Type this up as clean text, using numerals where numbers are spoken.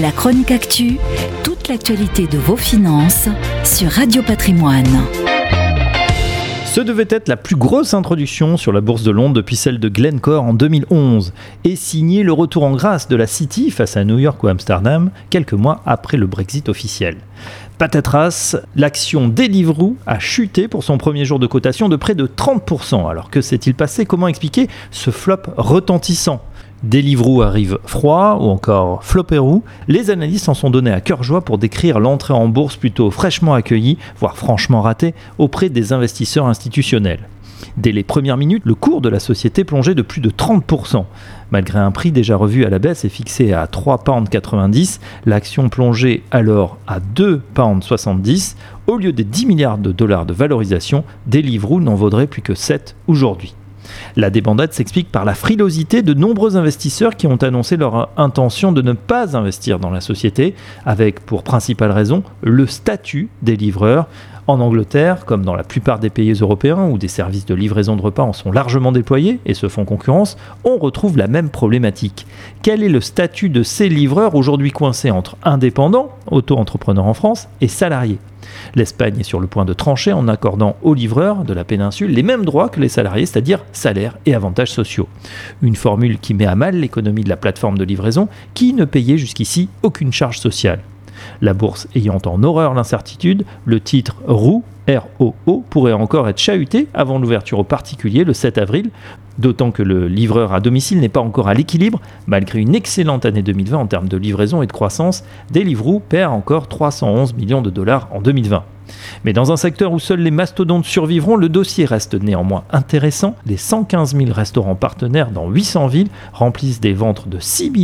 La chronique actu, toute l'actualité de vos finances sur Radio Patrimoine. Ce devait être la plus grosse introduction sur la Bourse de Londres depuis celle de Glencore en 2011 et signer le retour en grâce de la City face à New York ou Amsterdam quelques mois après le Brexit officiel. Patatras, l'action Deliveroo a chuté pour son premier jour de cotation de près de 30%. Alors que s'est-il passé ? Comment expliquer ce flop retentissant ? Deliveroo arrive froid ou encore Flopperoo, les analystes en sont donnés à cœur joie pour décrire l'entrée en bourse plutôt fraîchement accueillie, voire franchement ratée, auprès des investisseurs institutionnels. Dès les premières minutes, le cours de la société plongeait de plus de 30%. Malgré un prix déjà revu à la baisse et fixé à 3,90 £, l'action plongeait alors à 2,70 £. Au lieu des 10 milliards de dollars de valorisation, Deliveroo n'en vaudrait plus que 7 aujourd'hui. La débandade s'explique par la frilosité de nombreux investisseurs qui ont annoncé leur intention de ne pas investir dans la société, avec pour principale raison le statut des livreurs. En Angleterre, comme dans la plupart des pays européens où des services de livraison de repas en sont largement déployés et se font concurrence, on retrouve la même problématique. Quel est le statut de ces livreurs aujourd'hui coincés entre indépendants, auto-entrepreneurs en France, et salariés ? L'Espagne est sur le point de trancher en accordant aux livreurs de la péninsule les mêmes droits que les salariés, c'est-à-dire salaires et avantages sociaux. Une formule qui met à mal l'économie de la plateforme de livraison qui ne payait jusqu'ici aucune charge sociale. La bourse ayant en horreur l'incertitude, le titre ROO pourrait encore être chahuté avant l'ouverture aux particuliers le 7 avril, d'autant que le livreur à domicile n'est pas encore à l'équilibre. Malgré une excellente année 2020 en termes de livraison et de croissance, Deliveroo perd encore 311 millions de dollars en 2020. Mais dans un secteur où seuls les mastodontes survivront, le dossier reste néanmoins intéressant. Les 115 000 restaurants partenaires dans 800 villes remplissent des ventres de 6 millions